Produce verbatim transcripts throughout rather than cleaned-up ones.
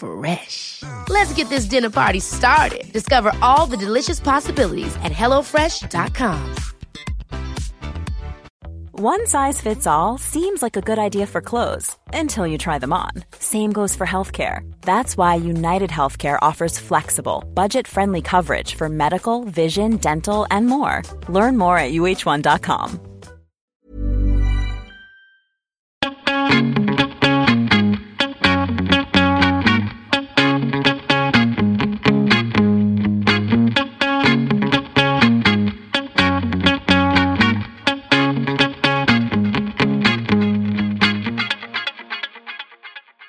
Fresh. Let's get this dinner party started. Discover all the delicious possibilities at hello fresh dot com. One size fits all seems like a good idea for clothes until you try them on. Same goes for healthcare. That's why United Healthcare offers flexible, budget-friendly coverage for medical, vision, dental, and more. Learn more at u h one dot com.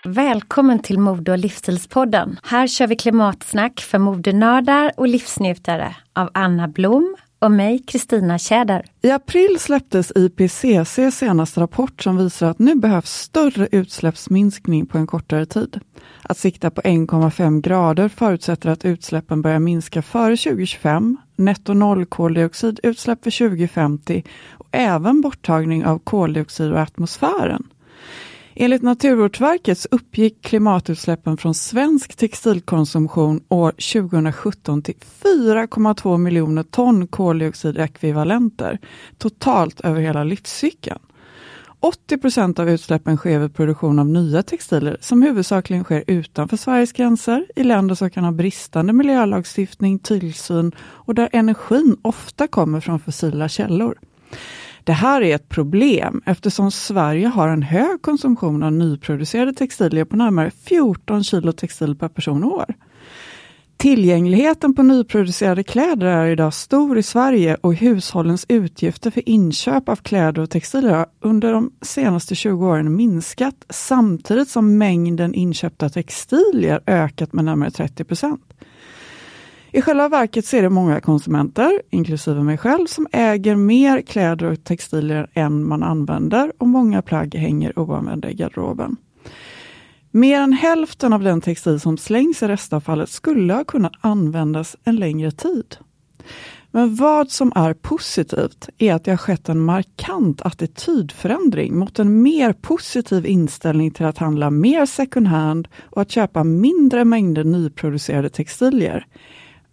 Välkommen till Mode- och livsstilspodden. Här kör vi klimatsnack för modenördar och livsnjutare av Anna Blom och mig, Kristina Tjäder. I april släpptes I P C C senaste rapport som visar att nu behövs större utsläppsminskning på en kortare tid. Att sikta på en komma fem grader förutsätter att utsläppen börjar minska före tjugo tjugofem, netto noll koldioxidutsläpp för tjugo femtio och även borttagning av koldioxid och atmosfären. Enligt Naturvårdsverket uppgick klimatutsläppen från svensk textilkonsumtion år tjugo sjutton till fyra komma två miljoner ton koldioxidekvivalenter totalt över hela livscykeln. åttio procent av utsläppen sker vid produktion av nya textiler som huvudsakligen sker utanför Sveriges gränser i länder som kan ha bristande miljölagstiftning, tillsyn och där energin ofta kommer från fossila källor. Det här är ett problem eftersom Sverige har en hög konsumtion av nyproducerade textilier på närmare fjorton kilo textil per person och år. Tillgängligheten på nyproducerade kläder är idag stor i Sverige och hushållens utgifter för inköp av kläder och textilier har under de senaste tjugo åren minskat samtidigt som mängden inköpta textilier ökat med närmare trettio procent. I själva verket ser det många konsumenter, inklusive mig själv, som äger mer kläder och textilier än man använder och många plagg hänger oanvända i garderoben. Mer än hälften av den textil som slängs i restavfallet skulle ha kunnat användas en längre tid. Men vad som är positivt är att det har skett en markant attitydförändring mot en mer positiv inställning till att handla mer second hand och att köpa mindre mängder nyproducerade textilier.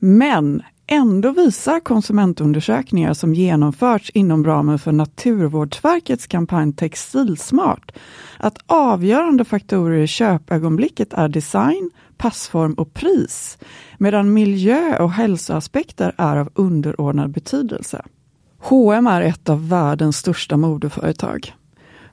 Men ändå visar konsumentundersökningar som genomförts inom ramen för Naturvårdsverkets kampanj Textilsmart att avgörande faktorer i köpögonblicket är design, passform och pris, medan miljö- och hälsoaspekter är av underordnad betydelse. H och M är ett av världens största modeföretag.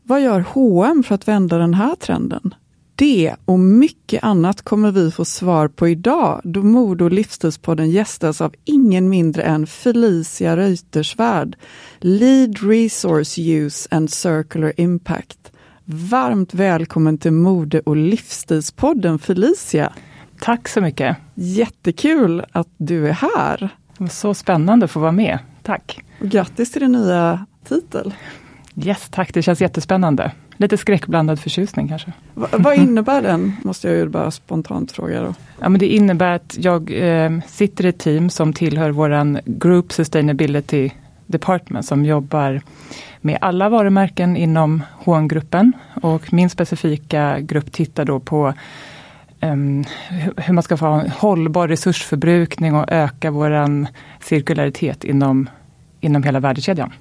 Vad gör H och M för att vända den här trenden? Det och mycket annat kommer vi få svar på idag då Mode- och livsstilspodden gästas av ingen mindre än Felicia Reutersvärd, Lead Resource Use and Circular Impact. Varmt välkommen till Mode- och livsstilspodden, Felicia. Tack så mycket. Jättekul att du är här. Det var så spännande att få vara med. Tack. Och grattis till din nya titel. Yes, tack. Det känns jättespännande. Lite skräckblandad förtjusning kanske. Va, vad innebär den? Måste jag ju bara spontant fråga då. Ja, men det innebär att jag eh, sitter i ett team som tillhör våran Group Sustainability Department som jobbar med alla varumärken inom H och M-gruppen. Och min specifika grupp tittar då på eh, hur man ska få en hållbar resursförbrukning och öka våran cirkularitet inom, inom hela värdekedjan.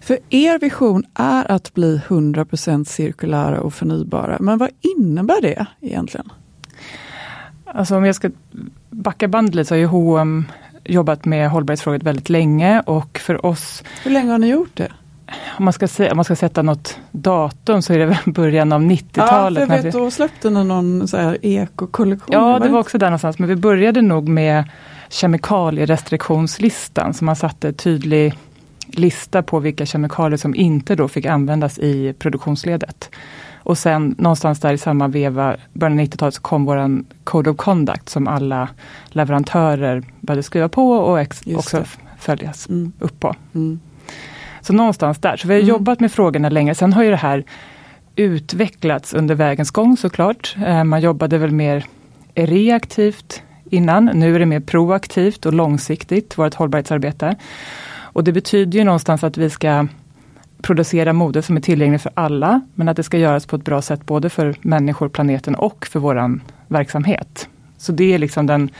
För er vision är att bli hundra procent cirkulära och förnybara. Men vad innebär det egentligen? Alltså om jag ska backa bandet lite så har ju H och M jobbat med hållbarhetsfrågor väldigt länge. Och för oss... Hur länge har ni gjort det? om man ska se, om man ska sätta något datum så är det väl början av nittiotalet. Ja, för jag vet, då släppte ni någon så här ekokollektion. Ja, det var inte? Också där någonstans. Men vi började nog med kemikalierestriktionslistan, så man satte tydlig lista på vilka kemikalier som inte då fick användas i produktionsledet. Och sen någonstans där i samma veva, början av nittiotalet, så kom vår Code of Conduct som alla leverantörer började skriva på och ex- också följas mm. upp på. Mm. Så någonstans där. Så vi har mm. jobbat med frågorna länge. Sen har ju det här utvecklats under vägens gång såklart. Man jobbade väl mer reaktivt innan. Nu är det mer proaktivt och långsiktigt, vårt hållbarhetsarbete. Och det betyder ju någonstans att vi ska producera mode som är tillgänglig för alla, men att det ska göras på ett bra sätt både för människor, planeten och för våran verksamhet. Så det är liksom den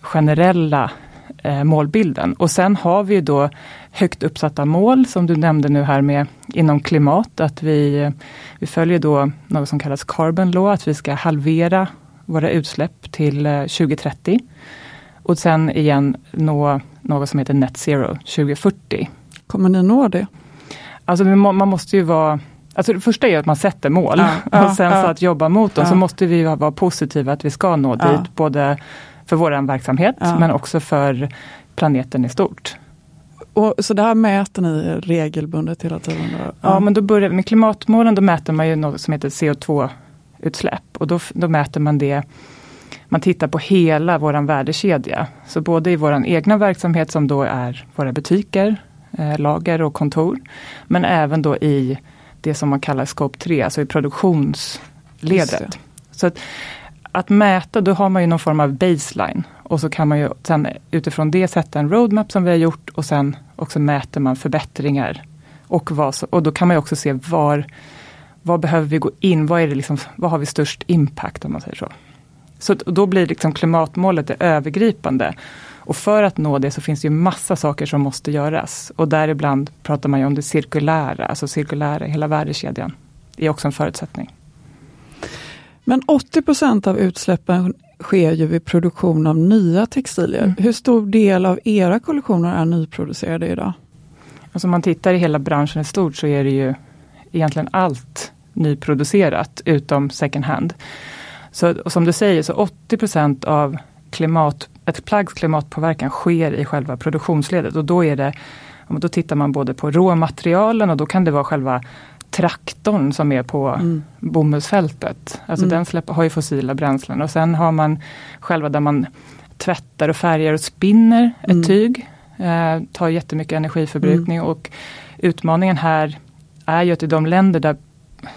generella eh, målbilden. Och sen har vi då högt uppsatta mål som du nämnde nu här med inom klimat, att vi, vi följer då något som kallas Carbon Law, att vi ska halvera våra utsläpp till eh, tjugo trettio och sen igen nå något som heter Net Zero tjugo fyrtio. Kommer ni nå det? Alltså man måste ju vara, alltså det första är att man sätter mål ja, och sen ja, så att jobba mot dem ja. Så måste vi vara positiva att vi ska nå ja. dit, både för vår verksamhet ja. men också för planeten i stort. Och så det här mäter ni regelbundet hela tiden? Då? Ja. ja men då börjar med klimatmålen, då mäter man ju något som heter C O två utsläpp och då, då mäter man det. Man tittar på hela vår värdekedja, så både i vår egna verksamhet som då är våra butiker, lager och kontor, men även då i det som man kallar scope tre, alltså i produktionsledet. Så att, att mäta, då har man ju någon form av baseline och så kan man ju sen utifrån det sätta en roadmap som vi har gjort och sen också mäter man förbättringar och, vad, och då kan man ju också se var, var behöver vi gå in, vad, är det liksom, vad har vi störst impact om man säger så. Så då blir liksom klimatmålet det övergripande. Och för att nå det så finns det ju massa saker som måste göras. Och däribland pratar man ju om det cirkulära, alltså cirkulära hela värdekedjan. Det är också en förutsättning. Men åttio procent av utsläppen sker ju vid produktion av nya textilier. Mm. Hur stor del av era kollektioner är nyproducerade idag? Alltså om man tittar i hela branschen i stort så är det ju egentligen allt nyproducerat utom second hand. Så och som du säger så åttio procent av klimat, ett plaggs klimatpåverkan sker i själva produktionsledet och då är det, då tittar man både på råmaterialen och då kan det vara själva traktorn som är på mm. bomullsfältet. Alltså mm. den släpper, har ju fossila bränslen och sen har man själva där man tvättar och färgar och spinner ett mm. tyg. Eh, tar jättemycket energiförbrukning mm. och utmaningen här är ju att i de länder där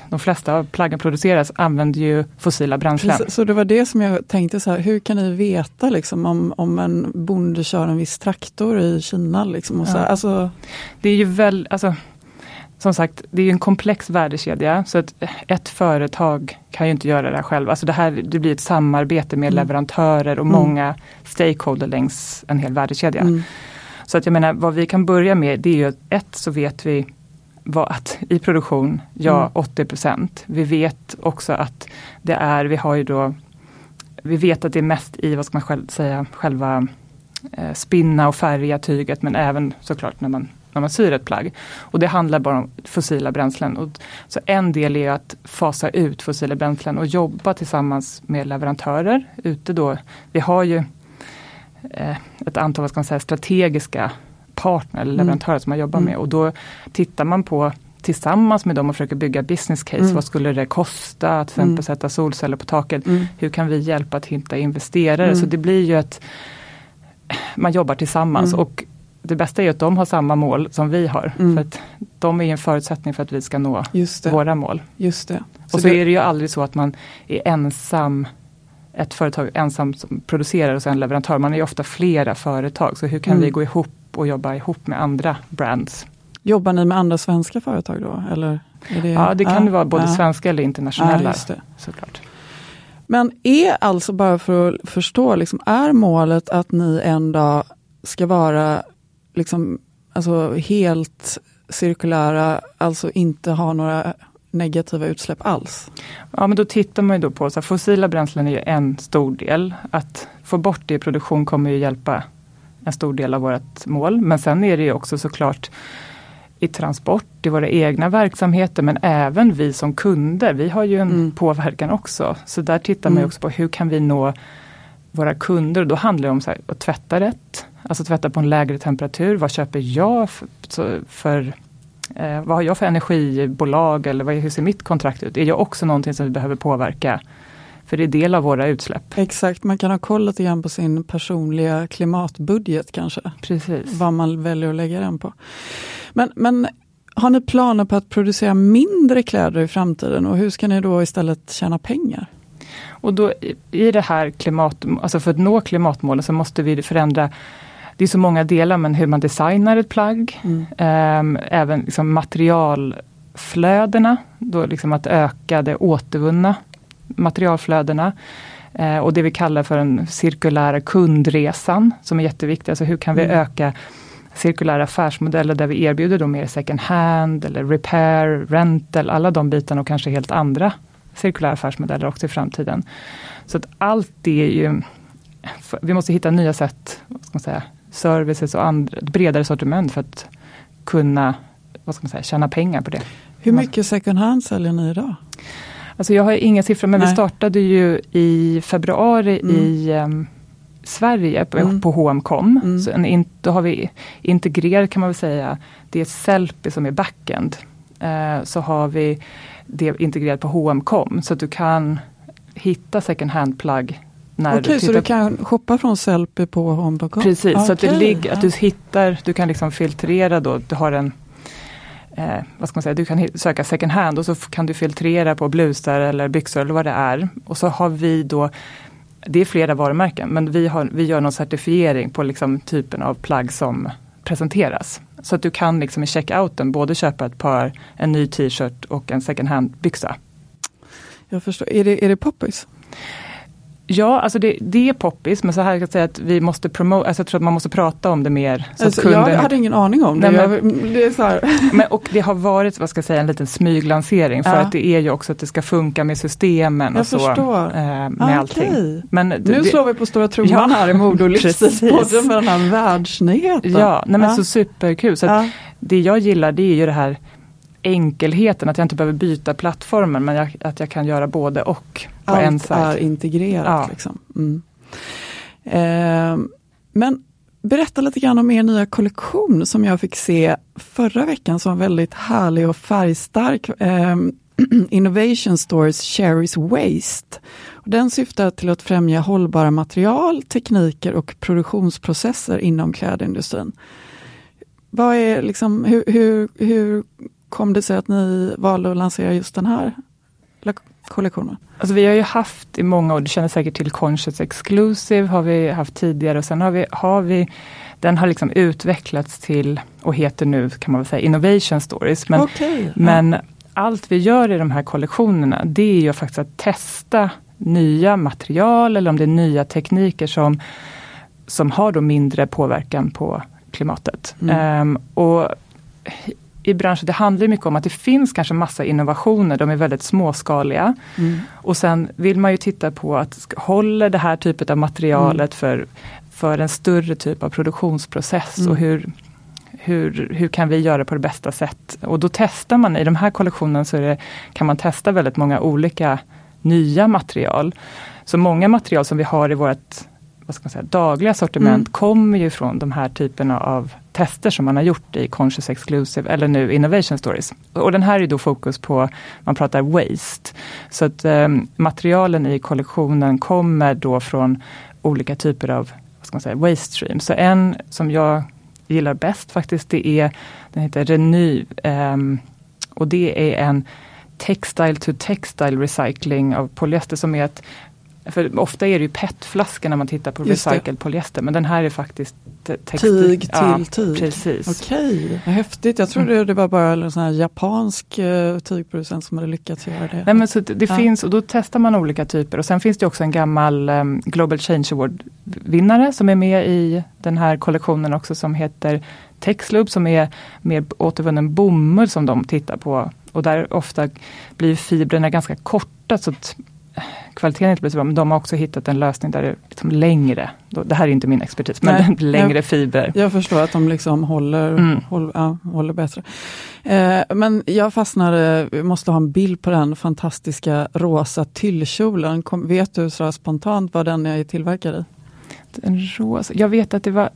de flesta av plaggen produceras använder ju fossila bränslen. Så, så det var det som jag tänkte så här, hur kan ni veta liksom om, om en bonde kör en viss traktor i Kina liksom och så här, ja. alltså... Det är ju väl, alltså, som sagt, det är ju en komplex värdekedja så att ett företag kan ju inte göra det här själv. Alltså det här, det blir ett samarbete med mm. leverantörer och mm. många stakeholder längs en hel värdekedja. Mm. Så att jag menar, vad vi kan börja med det är ju ett, så vet vi var att i produktion, ja åttio procent. Vi vet också att det är, vi har ju då, vi vet att det är mest i, vad ska man själv säga, själva eh, spinna och färga tyget, men även såklart när man, när man syr ett plagg. Och det handlar bara om fossila bränslen. Och, så en del är att fasa ut fossila bränslen och jobba tillsammans med leverantörer ute då. Vi har ju eh, ett antal, vad ska man säga, strategiska partner eller leverantörer mm. som man jobbar mm. med och då tittar man på tillsammans med dem och försöker bygga business case. Mm. Vad skulle det kosta att till exempel mm. sätta solceller på taket? Mm. Hur kan vi hjälpa att hitta investerare? Mm. Så det blir ju att man jobbar tillsammans mm. och det bästa är ju att de har samma mål som vi har. Mm. För att de är en förutsättning för att vi ska nå våra mål. Just det. Så och så det... är det ju aldrig så att man är ensam, ett företag ensam som producerar och sen leverantör. Man är ju ofta flera företag, så hur kan mm. vi gå ihop och jobba ihop med andra brands. Jobbar ni med andra svenska företag då? Eller är det... Ja, det kan ah, vara både ah, svenska eller internationella. Ah, såklart. Men är alltså, bara för att förstå, liksom, är målet att ni en dag ska vara liksom, alltså, helt cirkulära, alltså inte ha några negativa utsläpp alls? Ja, men då tittar man ju då på, så här, fossila bränslen är ju en stor del. Att få bort det i produktion kommer ju hjälpa en stor del av vårt mål. Men sen är det ju också såklart i transport, i våra egna verksamheter, men även vi som kunder. Vi har ju en mm. påverkan också. Så där tittar mm. man också på hur kan vi nå våra kunder. Då handlar det om så här, att tvätta rätt. Alltså tvätta på en lägre temperatur. Vad köper jag för... för eh, vad har jag för energibolag? Eller vad, hur ser mitt kontrakt ut? Är jag också någonting som vi behöver påverka? För det är del av våra utsläpp. Exakt, man kan ha kollat igen på sin personliga klimatbudget kanske. Precis. Vad man väljer att lägga den på. Men, men har ni planer på att producera mindre kläder i framtiden? Och hur ska ni då istället tjäna pengar? Och då i det här klimat, alltså för att nå klimatmålen så måste vi förändra, det är så många delar, men hur man designar ett plagg. Mm. Äm, även liksom materialflödena, då liksom att öka det återvunna materialflödena eh, och det vi kallar för den cirkulära kundresan som är jätteviktig. Alltså hur kan vi mm. öka cirkulära affärsmodeller där vi erbjuder då mer second hand eller repair, rental, alla de bitarna och kanske helt andra cirkulära affärsmodeller också i framtiden. Så att allt det är ju, vi måste hitta nya sätt, vad ska man säga, services och andra, bredare sortiment för att kunna, vad ska man säga, tjäna pengar på det. Hur mycket second hand säljer ni idag? Alltså jag har inga siffror, men Nej. Vi startade ju i februari mm. i um, Sverige på, mm. på H och M punkt com. Mm. Så en in, då har vi integrerat, kan man väl säga, det är Selfie som är backend. Uh, så har vi det integrerat på H och M punkt com så att du kan hitta second hand plagg. Okej, okay, så du kan på, shoppa från Selfie på H och M punkt com? Precis, ah, så okay. att, det ligger, att du hittar, du kan liksom filtrera då, du har en... Eh, vad ska man säga, du kan söka second hand och så kan du filtrera på blusar eller byxor eller vad det är. Och så har vi då, det är flera varumärken, men vi, har, vi gör någon certifiering på liksom typen av plagg som presenteras. Så att du kan liksom i checkouten både köpa ett par, en ny t-shirt och en second hand byxa. Jag förstår, är det, är det poppis? Ja, alltså det, det är poppis, men så här kan jag säga att vi måste promote, alltså jag tror att man måste prata om det mer. Så alltså, kunden... Jag hade ingen aning om det. Nej, men, det är så här. Men, och det har varit, vad ska jag säga, en liten smyglansering för ja. Att det är ju också att det ska funka med systemen jag och så. Förstår. Eh, med ah, allting. Okay. Men, det, nu slår vi på stora trumman ja, här i Mode och Livsstilspodden med den här världsnyheten. Ja, nej, men ja. Så superkul. Så ja. Att det jag gillar, det är ju det här enkelheten, att jag inte behöver byta plattformen, men jag, att jag kan göra både och. På allt en är integrerat. Ja. Liksom. Mm. Eh, men berätta lite grann om er nya kollektion som jag fick se förra veckan som var väldigt härlig och färgstark. Eh, Innovation Stories Cherries Waste. Och den syftar till att främja hållbara material, tekniker och produktionsprocesser inom klädindustrin. Vad är liksom, hur, hur, hur kom det sig att ni valde att lansera just den här kollektionen? Alltså vi har ju haft i många år, du känner säkert till Conscious Exclusive har vi haft tidigare och sen har vi, har vi den har liksom utvecklats till och heter nu kan man väl säga Innovation Stories. Men, okay, ja. Men allt vi gör i de här kollektionerna, det är ju faktiskt att testa nya material eller om det är nya tekniker som, som har då mindre påverkan på klimatet. Mm. Um, och i branschen, det handlar mycket om att det finns kanske massa innovationer, de är väldigt småskaliga mm. och sen vill man ju titta på att håller det här typet av materialet mm. för, för en större typ av produktionsprocess mm. och hur, hur, hur kan vi göra på det bästa sätt, och då testar man i de här kollektionerna så är det, kan man testa väldigt många olika nya material, så många material som vi har i vårt, vad ska man säga, dagliga sortiment mm. kommer ju från de här typerna av tester som man har gjort i Conscious Exclusive eller nu Innovation Stories. Och den här är då fokus på, man pratar waste. Så att eh, materialen i kollektionen kommer då från olika typer av, vad ska man säga, waste stream. Så en som jag gillar bäst faktiskt, det är, den heter Renew. Eh, och det är en textile to textile recycling av polyester som är ett, för ofta är det ju petflaskor när man tittar på recycled polyester, men den här är faktiskt textil. Tyg till ja, tyg. Precis. Okej, häftigt. Jag trodde mm. det var bara en sån här japansk tygproducent som hade lyckats göra det. Nej, men så det ja. finns, och då testar man olika typer. Och sen finns det också en gammal um, Global Change Award-vinnare som är med i den här kollektionen också, som heter Texlub, som är mer återvunnen bomull som de tittar på. Och där ofta blir fibrerna ganska korta, så att kvaliteten inte blir så bra, men de har också hittat en lösning där det är liksom längre, det här är inte min expertis, men nej, längre jag, fiber. Jag förstår att de liksom håller, mm. håll, ja, håller bättre. Eh, men jag fastnade, vi måste ha en bild på den fantastiska rosa tyllkjolen. Kom, vet du så spontant vad den är tillverkad i? En rosa, jag vet att det var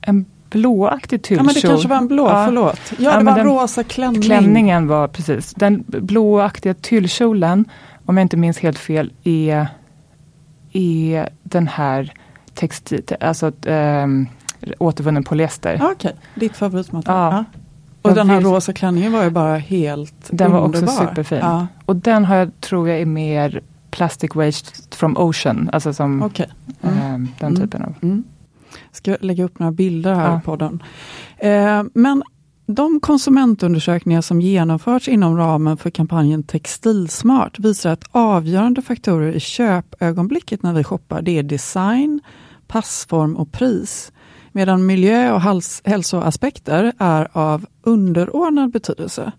en blåaktig tyllkjol. Ja, men det kanske var en blå, ja. förlåt. Ja, ja det var den, rosa klänning. Klänningen var precis, den blåaktiga tyllkjolen, om jag inte minns helt fel, är, är den här textil, alltså ähm, återvunnen polyester. Okej, okay. Ditt favoritmaterial. Ja. Ja. Och jag den här vill... rosa klänningen var ju bara helt den underbar. Den var också superfin. Ja. Och den har jag, tror jag är mer plastic waste from ocean, alltså som okay. mm. ähm, den mm. typen av. Mm. Ska lägga upp några bilder här ja. i podden. Eh, men de konsumentundersökningar som genomförts inom ramen för kampanjen Textilsmart visar att avgörande faktorer i köpögonblicket när vi shoppar, det är design, passform och pris. Medan miljö- och hals- hälsoaspekter är av underordnad betydelse.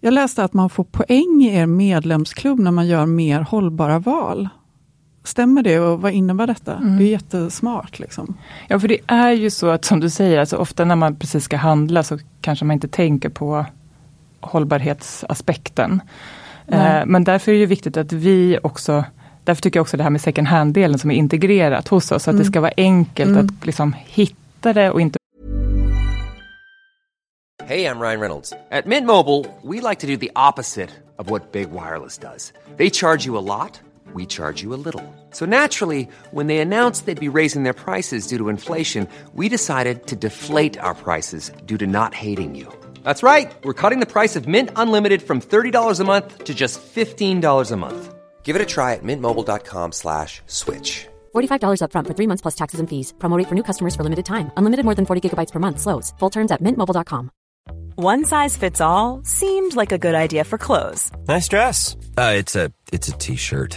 Jag läste att man får poäng i er medlemsklubb när man gör mer hållbara val. Stämmer det och vad innebär detta? Mm. Det är jättesmart liksom. Ja, för det är ju så att som du säger, alltså ofta när man precis ska handla så kanske man inte tänker på hållbarhetsaspekten. Eh, men därför är det ju viktigt att vi också, därför tycker jag också det här med second hand-delen som är integrerat hos oss, att mm. det ska vara enkelt mm. att liksom hitta det och inte. Hey, I'm Ryan Reynolds. At Mint Mobile, we like to do the opposite of what Big Wireless does. They charge you a lot. We charge you a little. So naturally, when they announced they'd be raising their prices due to inflation, we decided to deflate our prices due to not hating you. That's right. We're cutting the price of Mint Unlimited from thirty dollars a month to just fifteen dollars a month. Give it a try at mintmobile.com slash switch. forty-five dollars up front for three months plus taxes and fees. Promo rate for new customers for limited time. Unlimited more than forty gigabytes per month slows. Full terms at mint mobile dot com. One size fits all seemed like a good idea for clothes. Nice dress. Uh, it's a, it's a t-shirt.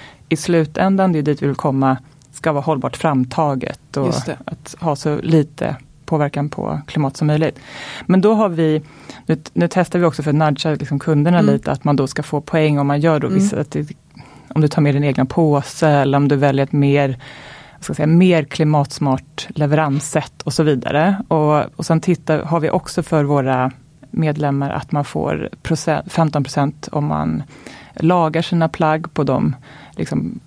I slutändan, det är dit vi vill komma, ska vara hållbart framtaget och att ha så lite påverkan på klimat som möjligt. Men då har vi, nu, nu testar vi också för att nudga liksom kunderna mm. lite, att man då ska få poäng om man gör då mm. vissa, att det, om du tar med din egna påse eller om du väljer ett mer, ska säga, mer klimatsmart leveranssätt och så vidare. Och, och sen tittar, har vi också för våra medlemmar att man får procent, femton procent om man lagar sina plagg på de liksom,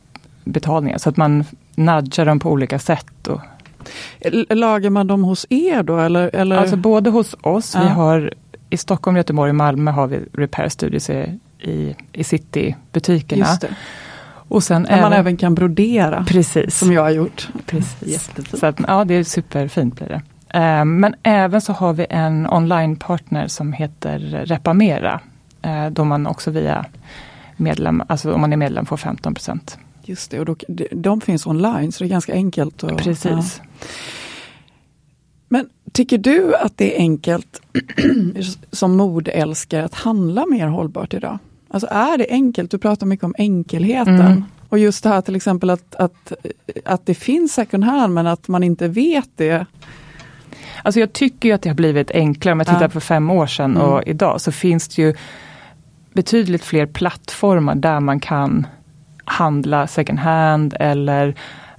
betalningar. Så att man nudgar dem på olika sätt. Och... Lagar man dem hos er då? Eller, eller? Alltså både hos oss. Ja. Vi har i Stockholm, Göteborg och Malmö har vi repair studios i, i citybutikerna. Just det. Och sen även, man även kan brodera. Precis. Som jag har gjort. Precis. Så att, ja, det är superfint blir det. Men även så har vi en onlinepartner som heter Repamera. Då man också via medlem, alltså om man är medlem får femton procent. Just det, och då, de finns online så det är ganska enkelt. Och, precis. Ja. Men tycker du att det är enkelt som modälskare att handla mer hållbart idag? Alltså är det enkelt? Du pratar mycket om enkelheten. Mm. Och just det här till exempel att, att, att det finns second hand men att man inte vet det. Alltså jag tycker ju att det har blivit enklare. Om jag tittar ja. på fem år sedan och mm. idag så finns det ju betydligt fler plattformar där man kan handla second hand eller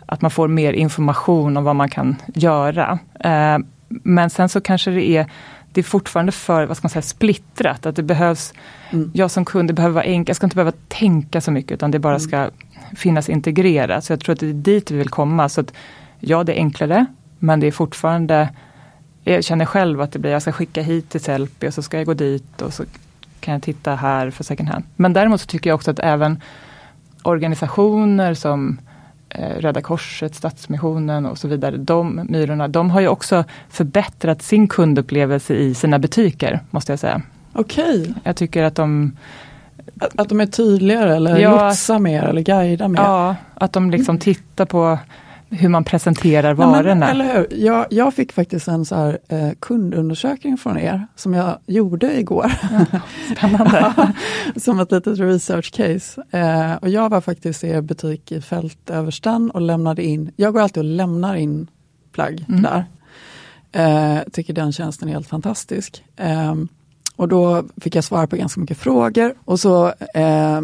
att man får mer information om vad man kan göra. Eh, men sen så kanske det är, det är fortfarande för, vad ska man säga, splittrat. Att det behövs, mm. jag som kund, det behöver vara enkelt. Jag ska inte behöva tänka så mycket utan det bara ska mm. finnas integrerat. Så jag tror att det är dit vi vill komma. Så att ja, det är enklare men det är fortfarande, jag känner själv att det blir, jag ska skicka hit till Selfie och så ska jag gå dit och så kan jag titta här för second hand. Men däremot så tycker jag också att även organisationer som Röda Korset, Stadsmissionen och så vidare, de myrorna, de har ju också förbättrat sin kundupplevelse i sina butiker, måste jag säga. Okej. Okay. Jag tycker att de... Att, att de är tydligare eller ja, lotsar mer eller guidar mer. Ja, att de liksom tittar på hur man presenterar varorna. Ja, men, eller hur? Jag, jag fick faktiskt en så här, eh, kundundersökning från er som jag gjorde igår. Ja, spännande. ja, som ett litet research case. Eh, och jag var faktiskt i er butik i Fältöverstan och lämnade in. Jag går alltid och lämnar in plagg mm. där. Eh, tycker den tjänsten är helt fantastisk. Eh, och då fick jag svara på ganska mycket frågor. Och så... Eh,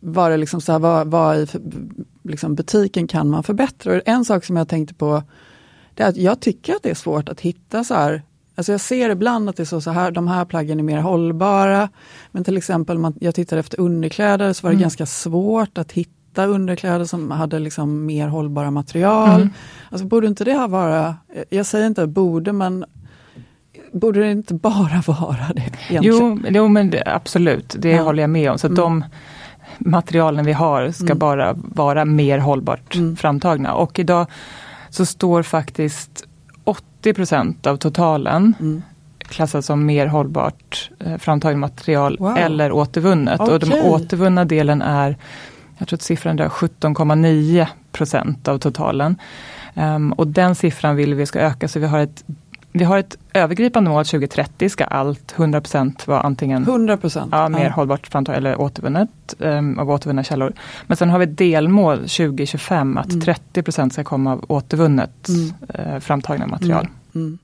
var det liksom så här, vad, vad i liksom butiken kan man förbättra? Och en sak som jag tänkte på, det är att jag tycker att det är svårt att hitta så här. Alltså jag ser ibland att det är så, så här, de här plaggen är mer hållbara. Men till exempel, man, jag tittade efter underkläder så var det mm. ganska svårt att hitta underkläder som hade liksom mer hållbara material. Mm. Alltså borde inte det här vara, jag säger inte borde, men borde det inte bara vara det egentligen? Jo, jo men det, absolut, det ja. håller jag med om. Så att mm. de... materialen vi har ska mm. bara vara mer hållbart mm. framtagna. Och idag så står faktiskt åttio procent av totalen mm. klassat som mer hållbart eh, framtaget material wow. eller återvunnet. Okay. Och den återvunna delen är, jag tror att siffran är sjutton komma nio procent av totalen. Um, och den siffran vill vi ska öka så vi har ett Vi har ett övergripande mål att tjugo trettio ska allt hundra procent vara antingen hundra procent, ja, mer ja. hållbart framtag eller återvunnet um, av återvunna källor. Men sen har vi ett delmål tjugo tjugofem att mm. trettio procent ska komma av återvunnet mm. uh, framtagna material. Mm. Mm.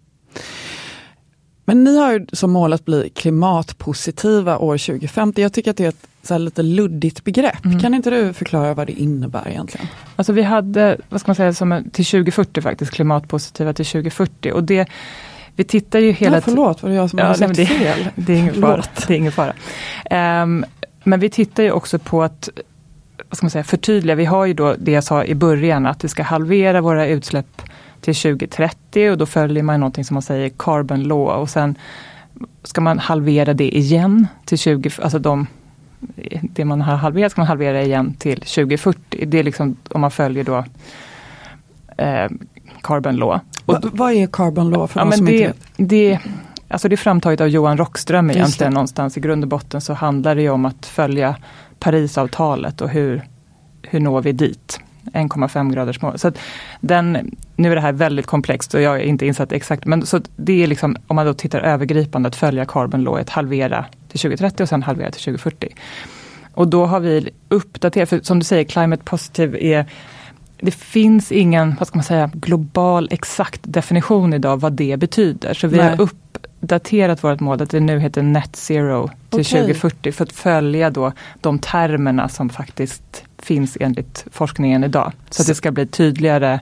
Men ni har ju som mål att bli klimatpositiva år tjugo femtio. Jag tycker att det är ett så här lite luddigt begrepp. Mm. Kan inte du förklara vad det innebär egentligen? Alltså vi hade, vad ska man säga, som till tjugo fyrtio faktiskt, klimatpositiva till tjugo fyrtio. Och det, vi tittar ju hela... Ja, förlåt, var det jag som ja, har sett fel? Det är ingen fara. Det är ingen fara. Um, men vi tittar ju också på att, vad ska man säga, förtydliga. Vi har ju då det jag sa i början, att vi ska halvera våra utsläpp till tjugo trettio och då följer man någonting som man säger Carbon Law och sen ska man halvera det igen till tjugo, alltså de, det man har halverat ska man halvera igen till tjugo fyrtio. Det är liksom om man följer då eh, Carbon Law. Och, Va, vad är Carbon Law för ja, men som det, inte det, alltså det är framtaget av Johan Rockström egentligen någonstans i grund och botten så handlar det ju om att följa Parisavtalet och hur, hur når vi dit. en komma fem graders mål. Så att den, nu är det här väldigt komplext och jag är inte insatt exakt. Men så det är liksom, om man då tittar övergripande, att följa Carbon Law, att halvera till tjugo trettio och sen halvera till tjugo fyrtio. Och då har vi uppdaterat, för som du säger, climate positive är, det finns ingen, vad ska man säga, global exakt definition idag vad det betyder. Så vi Nej. har uppdaterat vårt mål att det nu heter Net Zero till okay. tjugo fyrtio för att följa då de termerna som faktiskt finns enligt forskningen idag. Så att det ska bli tydligare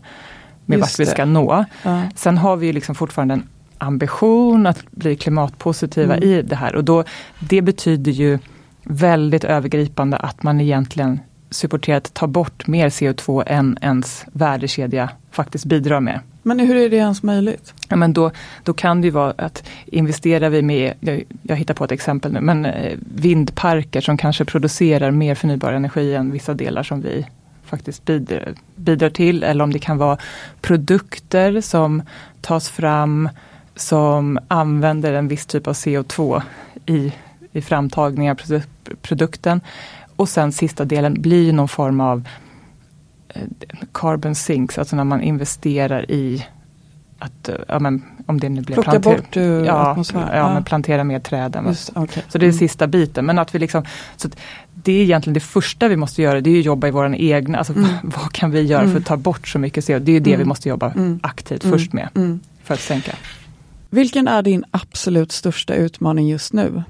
med Just vad vi ska det. nå. Ja. Sen har vi ju liksom fortfarande en ambition att bli klimatpositiva mm. i det här. Och då, det betyder ju väldigt övergripande att man egentligen supporterat att ta bort mer C O två än ens värdekedja faktiskt bidrar med. Men hur är det ens möjligt? Ja, men då, då kan det ju vara att investerar vi med, jag, jag hittar på ett exempel nu, men eh, vindparker som kanske producerar mer förnybar energi än vissa delar som vi faktiskt bidrar, bidrar till. Eller om det kan vara produkter som tas fram som använder en viss typ av C O två i, i framtagningen av produ- produkten. Och sen sista delen blir någon form av carbon sinks, alltså när man investerar i att, ja, men, om det nu blir plocka planter- bort uh, ja, atmosfär. Ja, ah. men plantera mer träden. Just, okay. Så det är den sista biten. Men att vi liksom, så att det är egentligen det första vi måste göra, det är ju jobba i våran egna, alltså mm. vad kan vi göra mm. för att ta bort så mycket C O två? Det är ju det mm. vi måste jobba mm. aktivt mm. först med mm. för att sänka. Vilken är din absolut största utmaning just nu?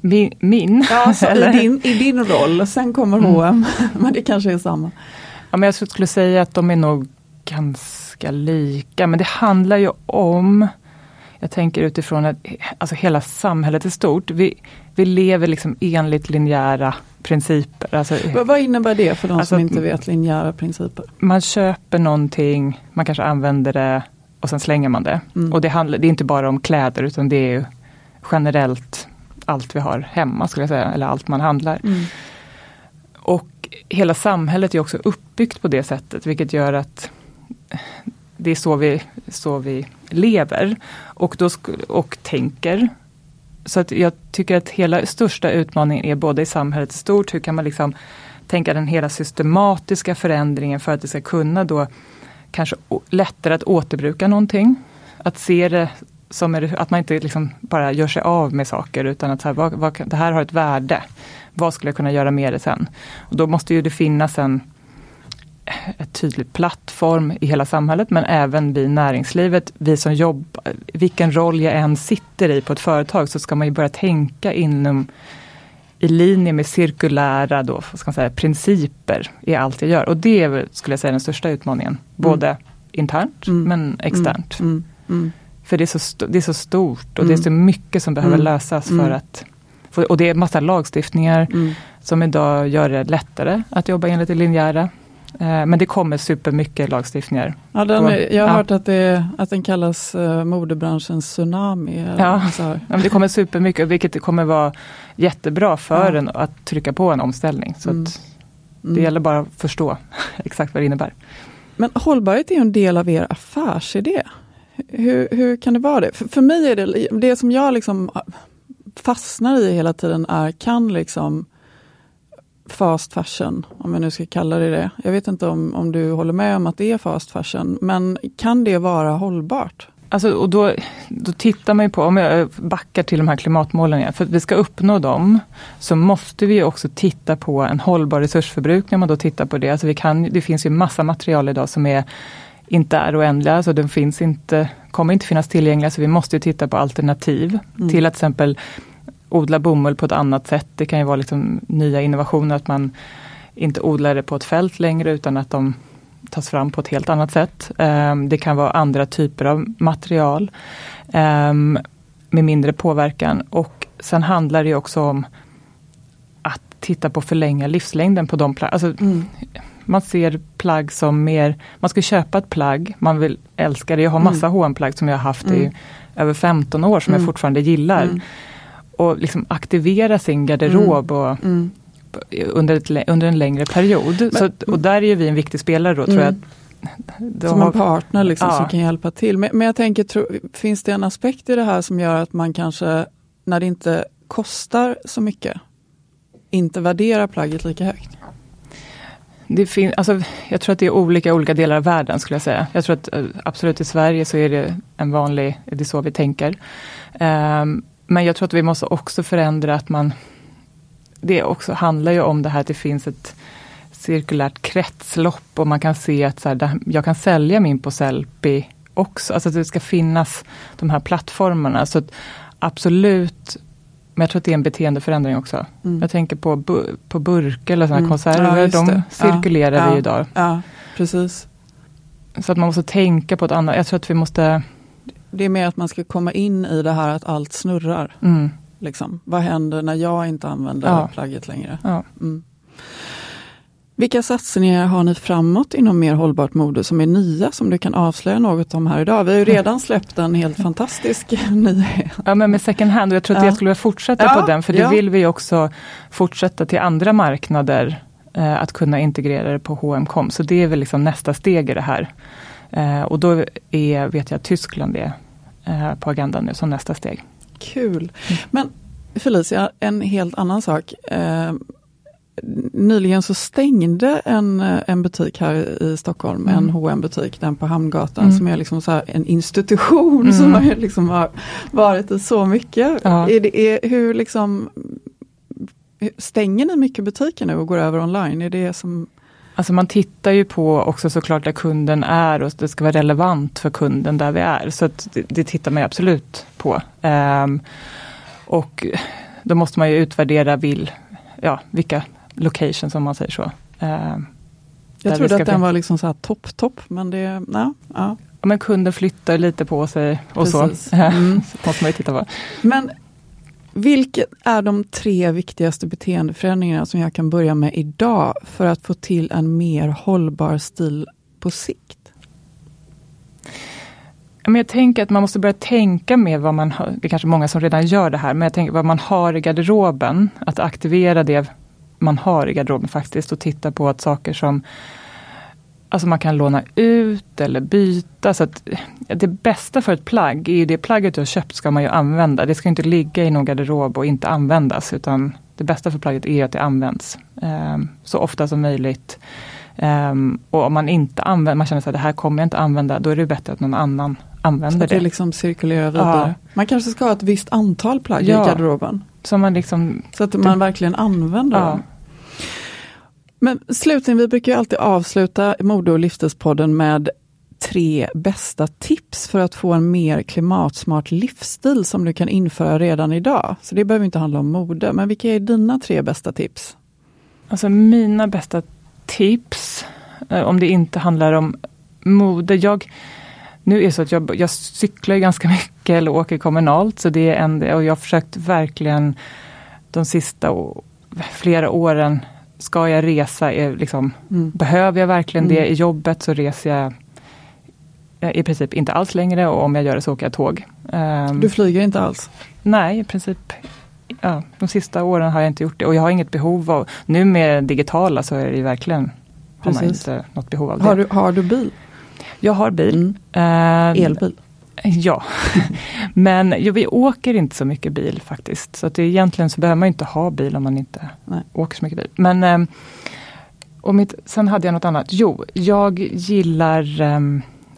Min? min ja, så i, din, i din roll. Sen kommer mm. H och M, men det kanske är samma. Ja, men jag skulle säga att de är nog ganska lika. Men det handlar ju om, jag tänker utifrån att alltså hela samhället är stort. Vi, vi lever liksom enligt linjära principer. Alltså, vad, vad innebär det för de alltså, som inte vet linjära principer? Man köper någonting, man kanske använder det och sen slänger man det. Mm. Och det, handlar, det är inte bara om kläder utan det är ju generellt allt vi har hemma skulle jag säga. Eller allt man handlar. Mm. Och hela samhället är också uppbyggt på det sättet, vilket gör att det är så vi, så vi lever och, då sk- och tänker. Så att jag tycker att hela största utmaningen är både i samhället stort. Hur kan man liksom tänka den hela systematiska förändringen för att det ska kunna då kanske lättare att återbruka någonting. Att se det som är, att man inte liksom bara gör sig av med saker utan att så här, vad, vad, det här har ett värde. Vad skulle jag kunna göra med det sen? Och då måste ju det finnas en, en tydlig plattform i hela samhället, men även vi näringslivet, vi som jobbar, vilken roll jag än sitter i på ett företag så ska man ju börja tänka inom i linje med cirkulära då, vad ska man säga, principer i allt jag gör. Och det är, skulle jag säga, den största utmaningen. Både mm. internt mm. men externt. Mm. Mm. Mm. För det är, så st- det är så stort och mm. det är så mycket som behöver mm. lösas för att... Och det är en massa lagstiftningar mm. som idag gör det lättare att jobba enligt det linjära. Men det kommer supermycket lagstiftningar. Ja, den är, jag har ja. hört att, det, att den kallas modebranschens tsunami. Ja. Så ja, det kommer supermycket, vilket kommer vara jättebra för ja. en att trycka på en omställning. Så mm. att det mm. gäller bara att förstå exakt vad det innebär. Men hållbarhet är ju en del av er affärsidé. Hur, hur kan det vara det? För, för mig är det, det som jag liksom... fastnar i hela tiden är, kan liksom fast fashion, om jag nu ska kalla det det. Jag vet inte om, om du håller med om att det är fast fashion, men kan det vara hållbart? Alltså, och då, då tittar man ju på, om jag backar till de här klimatmålen igen, för att vi ska uppnå dem så måste vi också titta på en hållbar resursförbrukning om man då tittar på det. Alltså vi kan, det finns ju massa material idag som är inte är oändliga, så de finns inte, kommer inte finnas tillgängliga, så vi måste titta på alternativ mm. till att exempel odla bomull på ett annat sätt. Det kan ju vara liksom nya innovationer att man inte odlar det på ett fält längre utan att de tas fram på ett helt annat sätt. Det kan vara andra typer av material med mindre påverkan, och sen handlar det ju också om att titta på förlänga livslängden på de plats. Alltså, mm. man ser plagg som mer... Man ska köpa ett plagg. Man vill älska det. Jag har massa mm. H och M-plagg som jag har haft mm. i över femton år som mm. jag fortfarande gillar. Mm. Och liksom aktivera sin garderob mm. Och, mm. Under, ett, under en längre period. Men, så, och där är ju vi en viktig spelare då, tror mm. jag. Då som har, en partner liksom, ja. som kan hjälpa till. Men, men jag tänker, tro, finns det en aspekt i det här som gör att man kanske, när det inte kostar så mycket, inte värderar plagget lika högt? Det fin- alltså, jag tror att det är olika olika delar av världen, skulle jag säga. Jag tror att absolut i Sverige så är det en vanlig, det är så vi tänker. Um, men jag tror att vi måste också förändra att man, det också handlar ju om det här att det finns ett cirkulärt kretslopp och man kan se att så här, jag kan sälja min på Sellpy också. Alltså att det ska finnas de här plattformarna. Så att absolut... Men jag tror att det är en beteendeförändring också. Mm. Jag tänker på, bu- på burk eller sådana mm. konserver. Ja, de cirkulerar ja, vi ja, idag. Ja, precis. Så att man måste tänka på ett annat... Jag tror att vi måste... Det är mer att man ska komma in i det här att allt snurrar. Mm. Liksom. Vad händer när jag inte använder ja. plagget längre? Ja. Mm. Vilka satsningar har ni framåt inom mer hållbart mode som är nya, som du kan avslöja något om här idag? Vi har ju redan släppt en helt fantastisk nyhet. Ja, men med second hand, och jag tror att ja. jag skulle vilja fortsätta ja, på den, för det ja. vill vi också fortsätta till andra marknader, eh, att kunna integrera det på H och M punkt com. Så det är väl liksom nästa steg i det här. Eh, och då är, vet jag att Tyskland är eh, på agendan nu som nästa steg. Kul. Men Felicia, en helt annan sak. Eh, Nyligen så stängde en, en butik här i Stockholm, mm. en H och M-butik, den på Hamngatan, mm. som är liksom så här en institution mm. som har, liksom har varit i så mycket. Ja. Är det, är, hur liksom, stänger ni mycket butiker nu och går över online? Är det som... Alltså man tittar ju på också såklart där kunden är, och det ska vara relevant för kunden där vi är. Så att det, det tittar man absolut på. Um, och då måste man ju utvärdera vill, ja, vilka... location som man säger så. Eh, jag trodde att den var liksom så här topp, topp, men det, nej, ja. ja. Men kunden flyttar lite på sig och precis. Så. Mm. så måste man ju titta på. Men vilket är de tre viktigaste beteendeförändringarna som jag kan börja med idag för att få till en mer hållbar stil på sikt? Men jag tänker att man måste börja tänka med vad man har, det är kanske många som redan gör det här, men jag tänker vad man har i garderoben, att aktivera det man har i garderoben faktiskt, och titta på att saker som alltså man kan låna ut eller byta, så att det bästa för ett plagg är ju det plagget du har köpt ska man ju använda. Det ska inte ligga i någon garderob och inte användas, utan det bästa för plagget är att det används um, så ofta som möjligt. Um, och om man inte använder, man känner att det här kommer jag inte använda, då är det bättre att någon annan använder det. Så det liksom cirkulerar vidare. Ja. Man kanske ska ha ett visst antal plagg ja. i garderoben. Så, man liksom, så att man verkligen använder ja. dem. Men slutligen, vi brukar ju alltid avsluta Mode- och livsstilspodden med tre bästa tips för att få en mer klimatsmart livsstil som du kan införa redan idag. Så det behöver inte handla om mode, men vilka är dina tre bästa tips? Alltså mina bästa tips, om det inte handlar om mode, jag... Nu är det så att jag, jag cyklar ganska mycket eller åker kommunalt, så det är en, och jag har försökt verkligen de sista och flera åren, ska jag resa, är liksom, mm. behöver jag verkligen mm. det i jobbet, så reser jag i princip inte alls längre, och om jag gör det så åker jag tåg. Um, du flyger inte alls? Nej, i princip ja, de sista åren har jag inte gjort det, och jag har inget behov av, nu med digitala så är det verkligen, har man inte något behov av det. Har du, har du bil? Jag har bil. Mm. Eh, Elbil? Ja, men jo, vi åker inte så mycket bil faktiskt. Så att det, egentligen så behöver man inte ha bil om man inte Nej. åker så mycket bil. Men, eh, och mitt, sen hade jag något annat. Jo, jag gillar eh,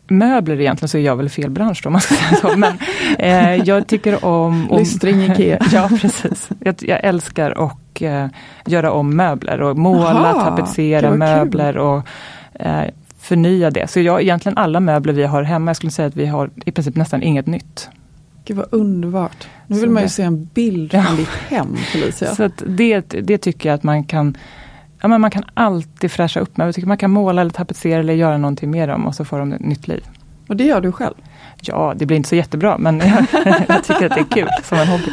möbler egentligen, så är jag väl fel bransch då, om man ska säga så. Men eh, jag tycker om... om Lystring Ikea. Ja, precis. Jag, jag älskar att eh, göra om möbler och måla, Aha, tapetsera möbler kul. och... Eh, förnya det. Så jag, egentligen alla möbler vi har hemma, jag skulle säga att vi har i princip nästan inget nytt. Gud vad underbart. Nu vill så man ju det. se en bild från ja. ditt hem, Felicia. Så att det, det tycker jag att man kan, ja, men man kan alltid fräscha upp med. Jag tycker man kan måla eller tapetsera eller göra någonting med dem, och så får de ett nytt liv. Och det gör du själv? Ja, det blir inte så jättebra, men jag, jag tycker att det är kul som en hobby.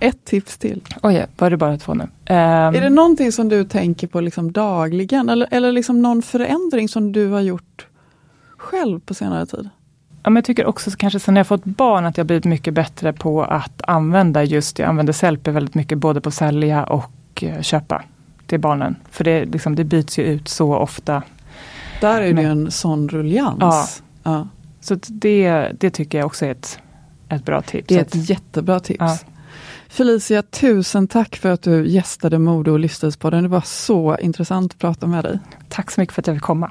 Ett tips till. Oj, var det bara två nu? Um, är det någonting som du tänker på liksom dagligen? Eller, eller liksom någon förändring som du har gjort själv på senare tid? Ja, men jag tycker också kanske sen jag fått barn att jag blivit mycket bättre på att använda just, jag använder Sellpy väldigt mycket både på sälja och köpa till barnen. För det, liksom, det byts ju ut så ofta. Där är men, det en sån rullians. Ja. ja. Så det, det tycker jag också är ett, ett bra tips. Det är ett, ett jättebra tips. Ja. Felicia, tusen tack för att du gästade Mode- och livsstilspodden. Det var så intressant att prata med dig. Tack så mycket för att jag fick komma.